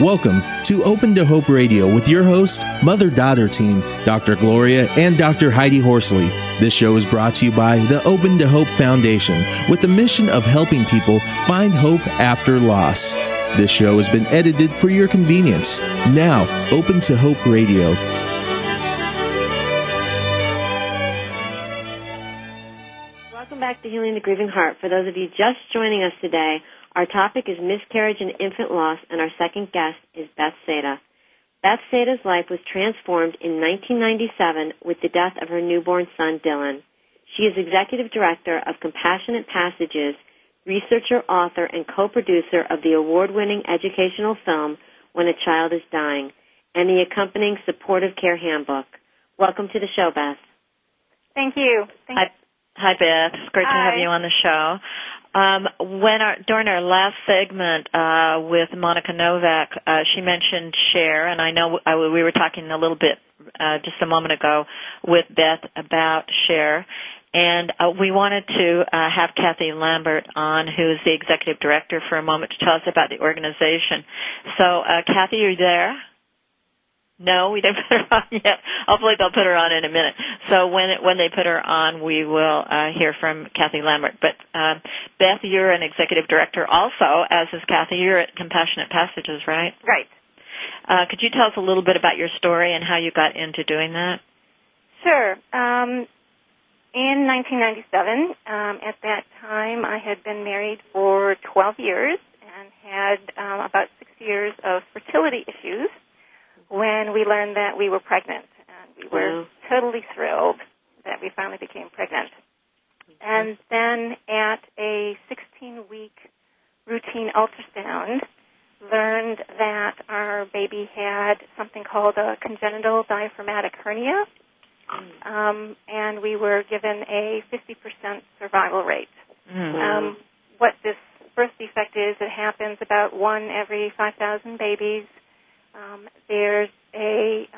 Welcome to Open to Hope Radio with your host, mother-daughter team, Dr. Gloria and Dr. Heidi Horsley. This show is brought to you by the Open to Hope Foundation with the mission of helping people find hope after loss. This show has been edited for your convenience. Now, Open to Hope Radio. Welcome back to Healing the Grieving Heart. For those of you just joining us today, our topic is miscarriage and infant loss, and our second guest is Beth Seyda. Beth Seyda's life was transformed in 1997 with the death of her newborn son, Dylan. She is Executive Director of Compassionate Passages, researcher, author, and co-producer of the award-winning educational film, When a Child is Dying, and the accompanying Supportive Care Handbook. Welcome to the show, Beth. Thank you. Hi, Beth. It's great to have you on the show. During our last segment with Monica Novak, she mentioned SHARE, and I know we were talking a little bit just a moment ago with Beth about SHARE, and we wanted to have Kathy Lambert on, who is the executive director, for a moment to tell us about the organization. So, Kathy, are you there? No, we didn't put her on yet. Hopefully they'll put her on in a minute. So when they put her on, we will hear from Kathy Lambert. But Beth, you're an executive director also, as is Kathy. You're at Compassionate Passages, right? Right. Could you tell us a little bit about your story and how you got into doing that? Sure. In 1997, at that time, I had been married for 12 years and had about 6 years of fertility issues when we learned that we were pregnant, and we were totally thrilled that we finally became pregnant. And then at a 16-week routine ultrasound, learned that our baby had something called a congenital diaphragmatic hernia, and we were given a 50% survival rate. What this birth defect is, it happens about one every 5,000 babies. There's a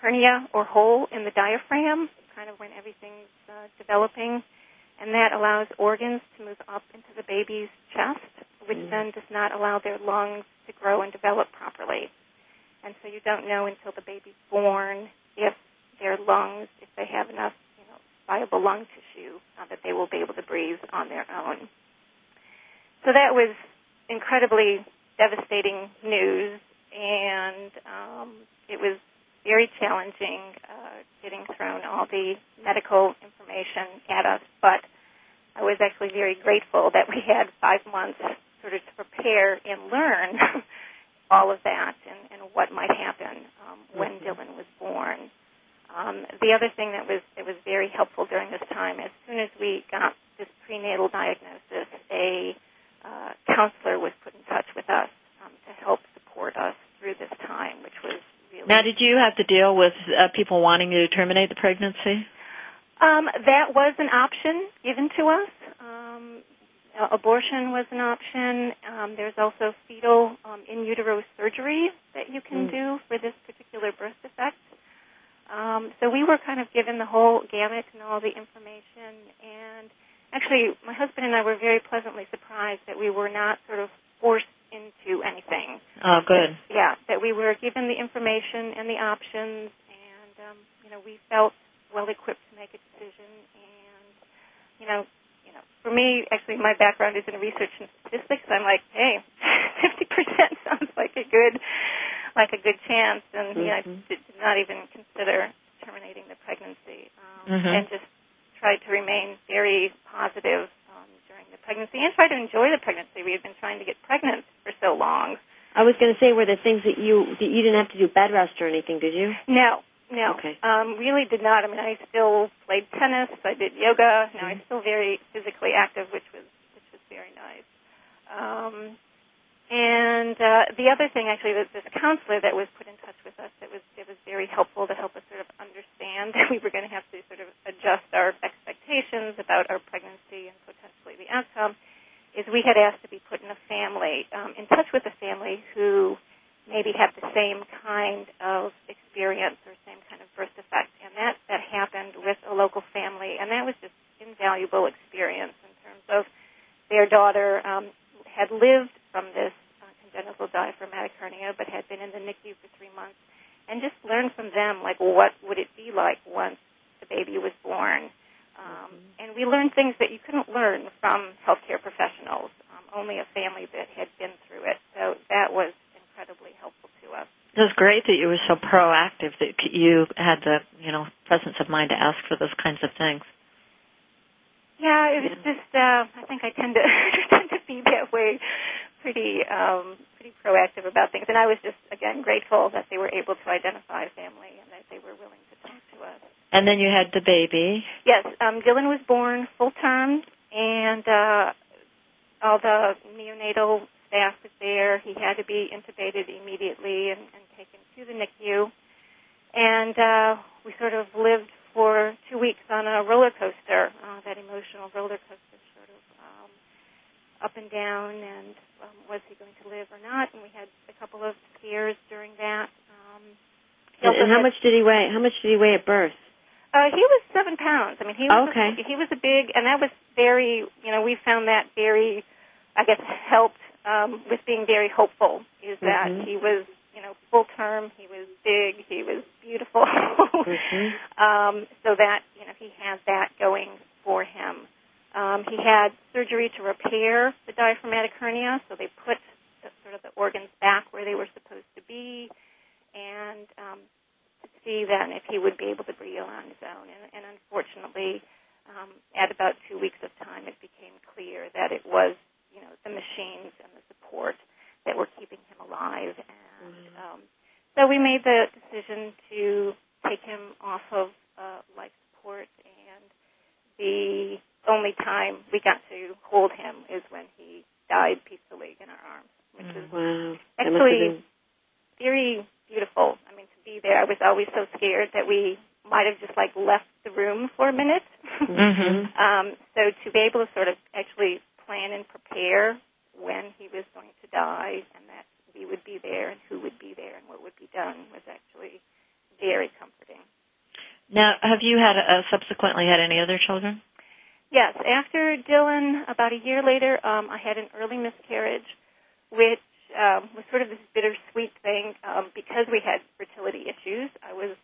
hernia or hole in the diaphragm, kind of when everything's developing, and that allows organs to move up into the baby's chest, which then does not allow their lungs to grow and develop properly. And so you don't know until the baby's born if their lungs, if they have enough viable lung tissue that they will be able to breathe on their own. So that was incredibly devastating news. And it was very challenging getting thrown all the medical information at us, but I was actually very grateful that we had 5 months sort of to prepare and learn all of that and what might happen when Dylan was born. The other thing that was very helpful during this time, as soon as we got this prenatal diagnosis, a counselor was put in touch with us to help us through this time, which was really... Now, did you have to deal with people wanting you to terminate the pregnancy? That was an option given to us. Abortion was an option. There's also fetal in utero surgery that you can do for this particular birth defect. So we were kind of given the whole gamut and all the information, and actually my husband and I were very pleasantly surprised that we were not sort of forced into anything. Oh, good. That we were given the information and the options, and, we felt well-equipped to make a decision. And, for me, actually, my background is in research and statistics. I'm like, hey, 50% sounds like a good chance, and I did not even consider terminating the pregnancy, and just tried to remain very positive during the pregnancy and try to enjoy the pregnancy. We had been trying to get pregnant for so long. I was going to say, were there things that you didn't have to do bed rest or anything, did you? No. Okay. Really did not. I mean, I still played tennis. I did yoga. Now I'm still very physically active, which was very nice. And the other thing, actually, that this counselor that was put in touch with us, it was very helpful to help us sort of understand that we were going to have to sort of adjust our expectations about our pregnancy and potentially the outcome, is we had asked to be put in a family, in touch with a family who maybe had the same kind of experience or same kind of birth defect. And that happened with a local family, and that was just invaluable experience in terms of their daughter had lived from this congenital diaphragmatic hernia, but had been in the NICU for 3 months, and just learn from them, like, what would it be like once the baby was born. And we learned things that you couldn't learn from healthcare professionals, only a family that had been through it. So that was incredibly helpful to us. It was great that you were so proactive, that you had the, you know, presence of mind to ask for those kinds of things. Yeah, it was just, I think I tend to be that way, pretty proactive about things. And I was just, again, grateful that they were able to identify a family and that they were willing to talk to us. And then you had the baby. Yes, Dylan was born full term, and all the neonatal staff was there. He had to be intubated immediately and taken to the NICU. And we sort of lived for 2 weeks on a roller coaster, that emotional roller coaster, sort of up and down, and was he going to live or not? And we had a couple of scares during that. And how much did he weigh? How much did he weigh at birth? He was 7 pounds. I mean, he was he was a big, and that was very, you know, we found that very, I guess, helped with being very hopeful, is that he was, you know, full term, he was big, he was beautiful. So that, you know, he had that going for him. He had surgery to repair the diaphragmatic hernia, so they put the, sort of the organs back where they were supposed to be, and to see then if he would be able to breathe on his own. And unfortunately, at about 2 weeks of time, it became clear that it was, you know, the machines and the support that were keeping him alive. And so we made the decision to take him off of life support, and the only time we got to hold him is when he died peacefully in our arms, which is actually very beautiful. I mean, to be there, I was always so scared that we might have just, like, left the room for a minute. So to be able to sort of actually plan and prepare when he was going to die, and that we would be there and who would be there and what would be done, was actually very comforting. Now, have you had subsequently had any other children? Yes. After Dylan, about a year later, I had an early miscarriage, which was sort of this bittersweet thing. Because we had fertility issues, I was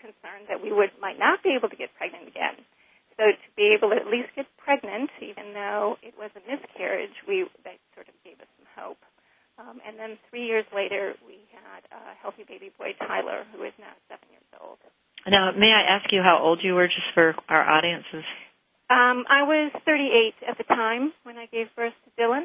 concerned that we might not be able to get pregnant again. So to be able to at least get pregnant, even though it was a miscarriage, that sort of gave us some hope. And then 3 years later, we had a healthy baby boy, Tyler, who is now 7 years old. Now, may I ask you how old you were, just for our audiences? I was 38 at the time when I gave birth to Dylan.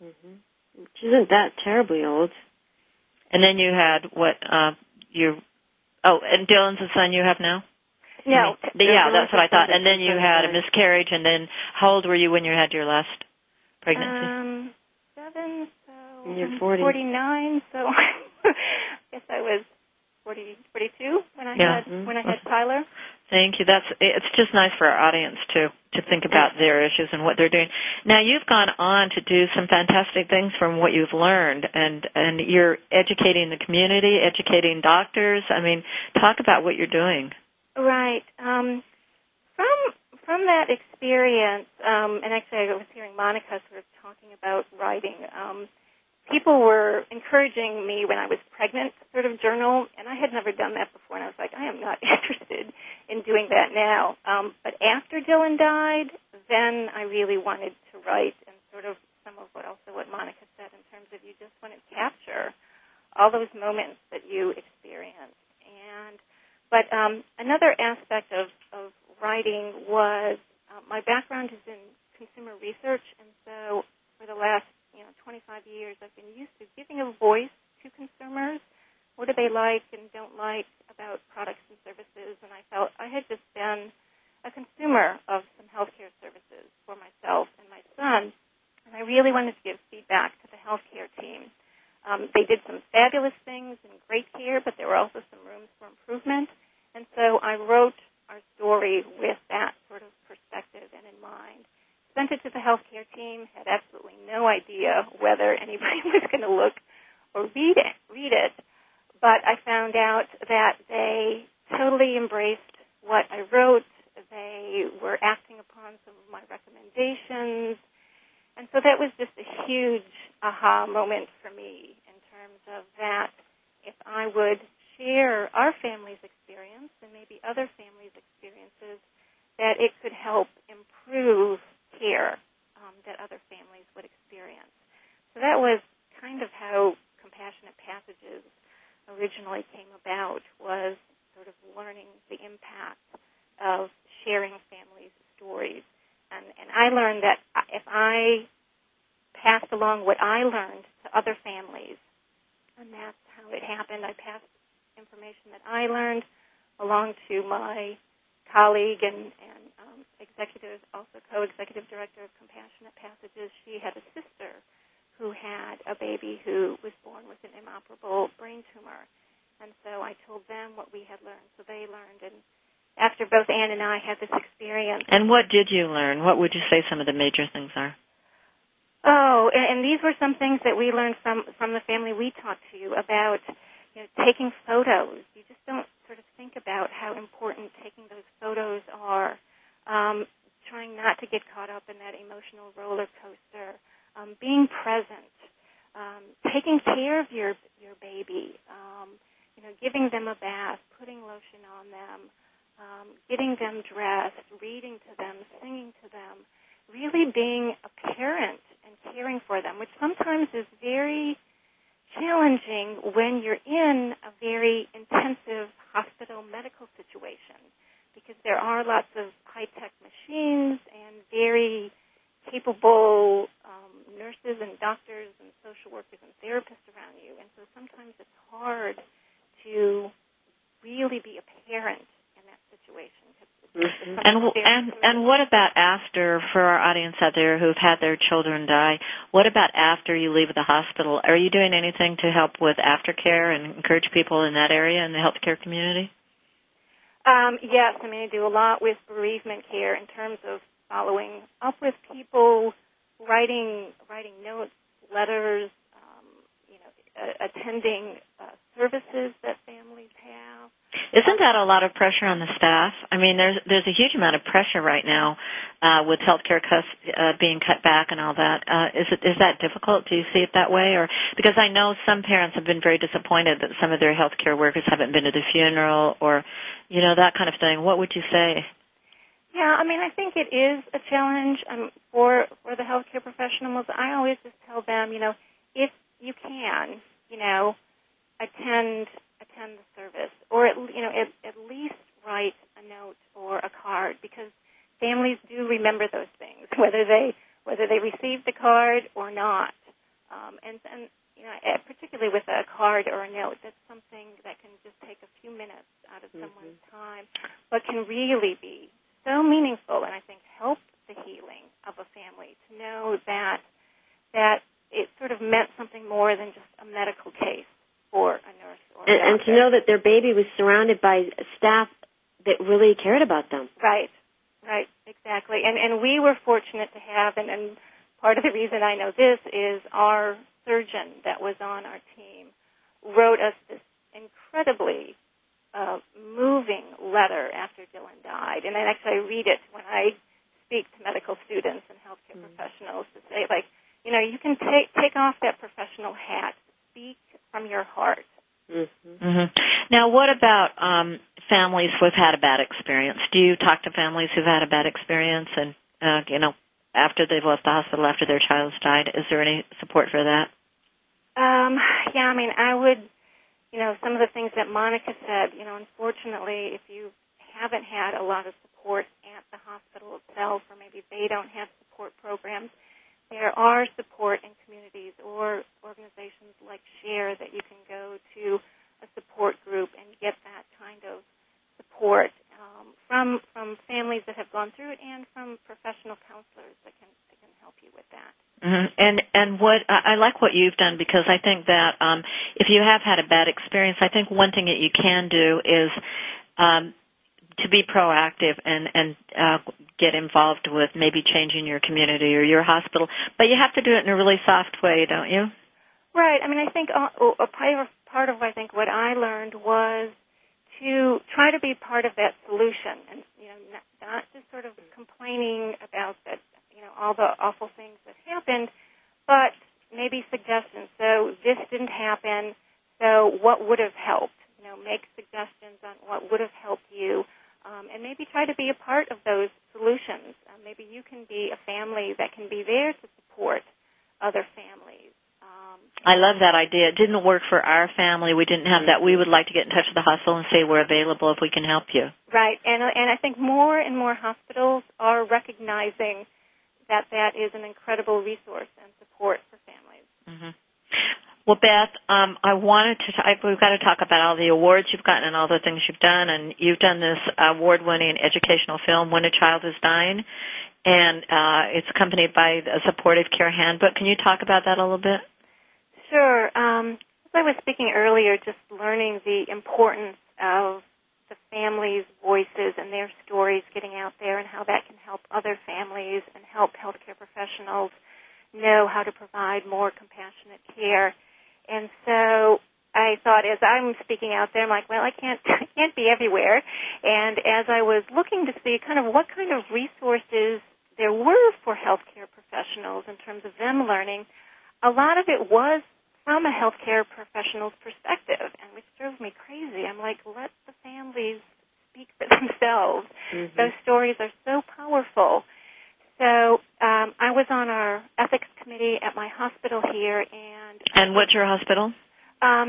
Which isn't that terribly old. And then you had what? And Dylan's the son you have now? No. Yeah, that's what I thought. And then you had a miscarriage, and then how old were you when you had your last pregnancy? 7, so you're 40. 49, so I guess I was 42 when I had Tyler. Thank you. It's just nice for our audience to think about their issues and what they're doing. Now, you've gone on to do some fantastic things from what you've learned, and you're educating the community, educating doctors. I mean, talk about what you're doing. Right. From that experience, and actually I was hearing Monica sort of talking about writing, people were encouraging me when I was pregnant to sort of journal, and I had never done that before, and I was like, I am not interested in doing that now. But after Dylan died, then I really wanted to write, and sort of some of what Monica said in terms of you just want to capture all those moments that you experience. But another aspect of writing was my background is in consumer research, and so for the last 25 years I've been used to giving a voice to consumers. What do they like and don't like about products and services? And I felt I had just been a consumer of some healthcare services for myself and my son, and I really wanted to give feedback to the healthcare team. They did some fabulous things and great care, but there were also some rooms for improvement. And so I wrote our story with that sort of perspective and in mind. Sent it to the healthcare team, had absolutely no idea whether anybody was going to look or read it. But I found out that they totally embraced what I wrote. They were acting upon some of my recommendations. And so that was just a huge aha moment for me in terms terms of that, if I would share our family's experience and maybe other families' experiences, that it could help improve care that other families would experience. So that was kind of how Compassionate Passages originally came about, was sort of learning the impact of sharing families' stories. And I learned that if I passed along what I learned to other families, and that's how it happened. I passed information that I learned along to my colleague and executive, also co-executive director of Compassionate Passages. She had a sister who had a baby who was born with an inoperable brain tumor. And so I told them what we had learned. So they learned. And after both Ann and I had this experience. And what did you learn? What would you say some of the major things are? Oh, and these were some things that we learned from the family we talked to you about, you know, taking photos. You just don't sort of think about how important taking those photos are, trying not to get caught up in that emotional roller coaster, being present, taking care of your baby, you know, giving them a bath, putting lotion on them, getting them dressed, reading to them, singing to them, really being a parent and caring for them, which sometimes is very challenging when you're in a very intensive hospital medical situation, because there are lots of high-tech machines and very capable nurses and doctors and social workers and therapists around you. And so sometimes it's hard to really be a parent in that situation. Mm-hmm. And what about after, for our audience out there who've had their children die, what about after you leave the hospital? Are you doing anything to help with aftercare and encourage people in that area in the healthcare community? Yes, I mean, I do a lot with bereavement care in terms of following up with people, writing notes, letters, you know, attending services that families have. Isn't that a lot of pressure on the staff? I mean, there's a huge amount of pressure right now with healthcare cuts being cut back and all that. Is that difficult? Do you see it that way? Or because I know some parents have been very disappointed that some of their healthcare workers haven't been to the funeral or, you know, that kind of thing. What would you say? Yeah, I mean, I think it is a challenge for the healthcare professionals. I always just tell them, you know, if you can, you know, attend the service, or at least write a note or a card, because families do remember those things, whether they receive the card or not. And you know, particularly with a card or a note, that's something that can just take a few minutes out of someone's time, but can really be so meaningful, and I think help the healing of a family to know that it sort of meant something more than just a medical case. Or a nurse or a doctor. And to know that their baby was surrounded by staff that really cared about them. Right, exactly. And we were fortunate to have, and part of the reason I know this is our surgeon that was on our team wrote us this incredibly moving letter after Dylan died. And I actually read it when I speak to medical students and healthcare professionals to say, like, you know, you can take off that professional hat, speak from your heart. Mm-hmm. Mm-hmm. Now, what about families who've had a bad experience? Do you talk to families who've had a bad experience and, you know, after they've left the hospital, after their child's died? Is there any support for that? Yeah, I mean, I would, you know, some of the things that Monica said, you know, unfortunately, if you haven't had a lot of support at the hospital itself, or maybe they don't have support programs, there are support in communities or organizations like SHARE that you can go to a support group and get that kind of support from families that have gone through it and from professional counselors that can help you with that. Mm-hmm. And what I like what you've done, because I think that if you have had a bad experience, I think one thing that you can do is to be proactive and get involved with maybe changing your community or your hospital. But you have to do it in a really soft way, don't you? Right. I mean, I think a part of, I think, what I learned was to try to be part of that solution and, you know, not just sort of complaining about that, you know, all the awful things that happened, but maybe suggestions. So this didn't happen, so what would have helped? You know, make suggestions on what would have helped you, and maybe try to be a part of those solutions. Maybe you can be a family that can be there to support other families. I love that idea. It didn't work for our family. We didn't have that. We would like to get in touch with the hospital and say we're available if we can help you. Right, and I think more and more hospitals are recognizing that that is an incredible resource and support for families. Mm-hmm. Well, Beth, we've got to talk about all the awards you've gotten and all the things you've done, and you've done this award-winning educational film, When a Child is Dying, and it's accompanied by a Supportive Care Handbook. Can you talk about that a little bit? Sure. As I was speaking earlier, just learning the importance of the families' voices and their stories getting out there and how that can help other families and help healthcare professionals know how to provide more compassionate care. And so I thought, as I'm speaking out there, I'm like, well, I can't be everywhere. And as I was looking to see kind of what kind of resources there were for healthcare professionals in terms of them learning, a lot of it was from a healthcare professional's perspective, and which drove me crazy. I'm like, let the families speak for themselves. Mm-hmm. Those stories are so powerful. So I was on our ethics committee at my hospital here. And what's your hospital?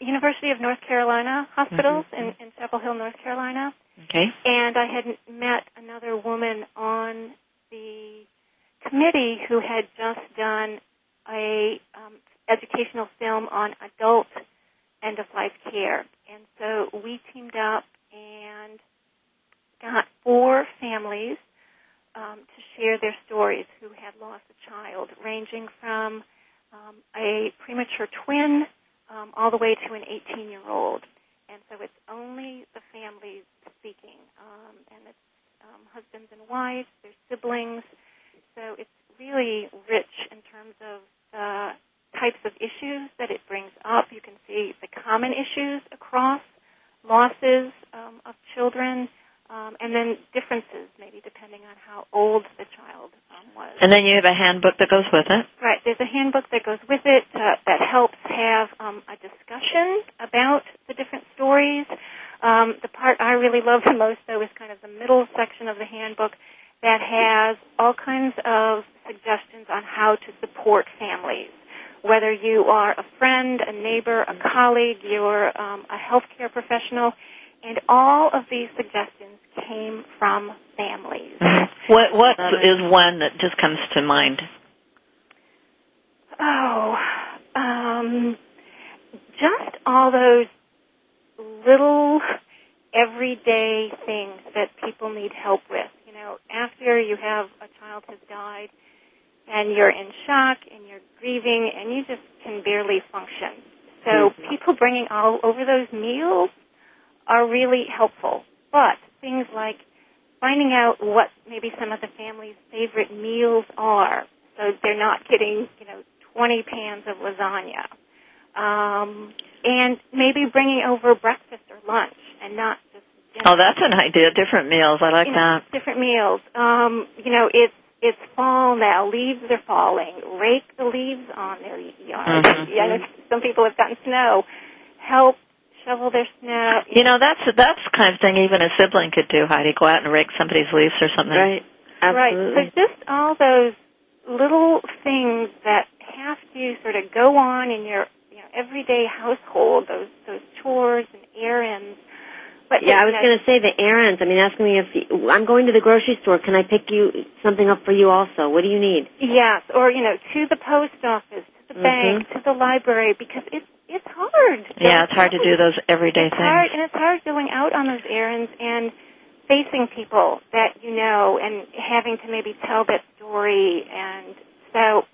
University of North Carolina Hospitals, mm-hmm. in Chapel Hill, North Carolina. Okay. And I had met another woman on the committee who had just done a educational film on adult end-of-life care. And so we teamed up and got 4 families to share their stories who had lost a child, ranging from a premature twin all the way to an 18-year-old. And so it's only the families speaking. And it's husbands and wives, their siblings. So it's really rich in terms of types of issues that it brings up. You can see the common issues across losses of children, and then differences maybe depending on how old the child was. And then you have a handbook that goes with it. Right. There's a handbook that goes with it that helps have a discussion about the different stories. The part I really love the most, though, is kind of the middle section of the handbook that has all kinds of suggestions on how to support families, whether you are a friend, a neighbor, a colleague, you're a healthcare professional, and all of these suggestions came from families. Mm-hmm. What is one that just comes to mind? Oh, just all those little everyday things that people need help with. You know, after you have a child has died and you're in shock and you're grieving and you just can barely function. So mm-hmm. people bringing all over those meals are really helpful. But things like finding out what maybe some of the family's favorite meals are, so they're not getting, 20 pans of lasagna. And maybe bringing over breakfast or lunch and not just dinner. Oh, that's an idea. Different meals. I like that. Different meals. It's fall now. Leaves are falling. Rake the leaves on their yard. Mm-hmm. Yeah, some people have gotten snow. Help shovel their snow. That's the kind of thing even a sibling could do, Heidi. Go out and rake somebody's leaves or something. Right. Absolutely. Right. So just all those little things that have to sort of go on in your everyday household, those chores and errands. But yeah, I was going to say the errands. I mean, asking me if I'm going to the grocery store, can I pick you something up for you also? What do you need? Yes, or, to the post office, to the bank, to the library, because it's hard. Yeah, it's hard to do those everyday things. Hard, and it's hard going out on those errands and facing people that you know and having to maybe tell that story. And so,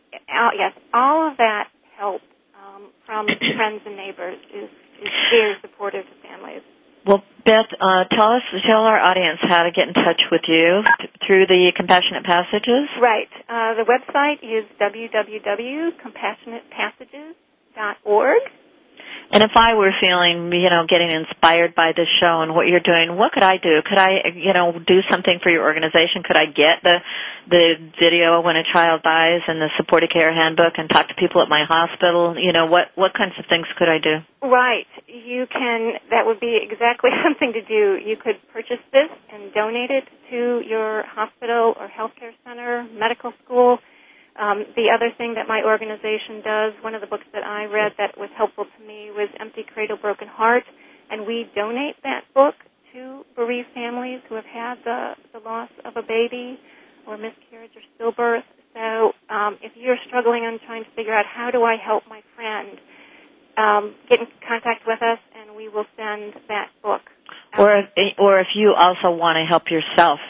yes, all of that helps. From friends and neighbors is very supportive to families. Well, Beth, tell our audience how to get in touch with you through the Compassionate Passages. Right. The website is www.compassionatepassages.org. And if I were feeling, you know, getting inspired by this show and what you're doing, what could I do? Could I, you know, do something for your organization? Could I get the video When a Child Dies and the Supportive Care Handbook and talk to people at my hospital? You know, what kinds of things could I do? Right. You can, that would be exactly something to do. You could purchase this and donate it to your hospital or healthcare center, medical school. The other thing that my organization does, one of the books that I read that was helpful to me was Empty Cradle, Broken Heart, and we donate that book to bereaved families who have had the loss of a baby or miscarriage or stillbirth. So if you're struggling and trying to figure out how do I help my friend, get in contact with us and we will send that book out. Or if you also want to help yourself,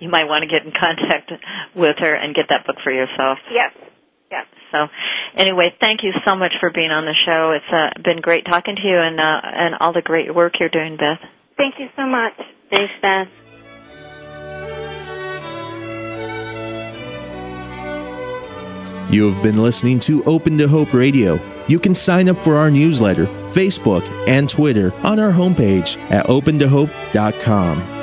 you might want to get in contact with her and get that book for yourself. Yes. Yes. So anyway, thank you so much for being on the show. It's been great talking to you and all the great work you're doing, Beth. Thank you so much. Thanks, Beth. You have been listening to Open to Hope Radio. You can sign up for our newsletter, Facebook, and Twitter on our homepage at opentohope.com.